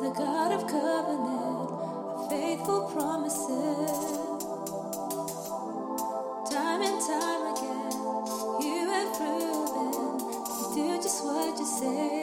the God of covenant, of faithful promises. Time and time again, you have proven you do just what you say.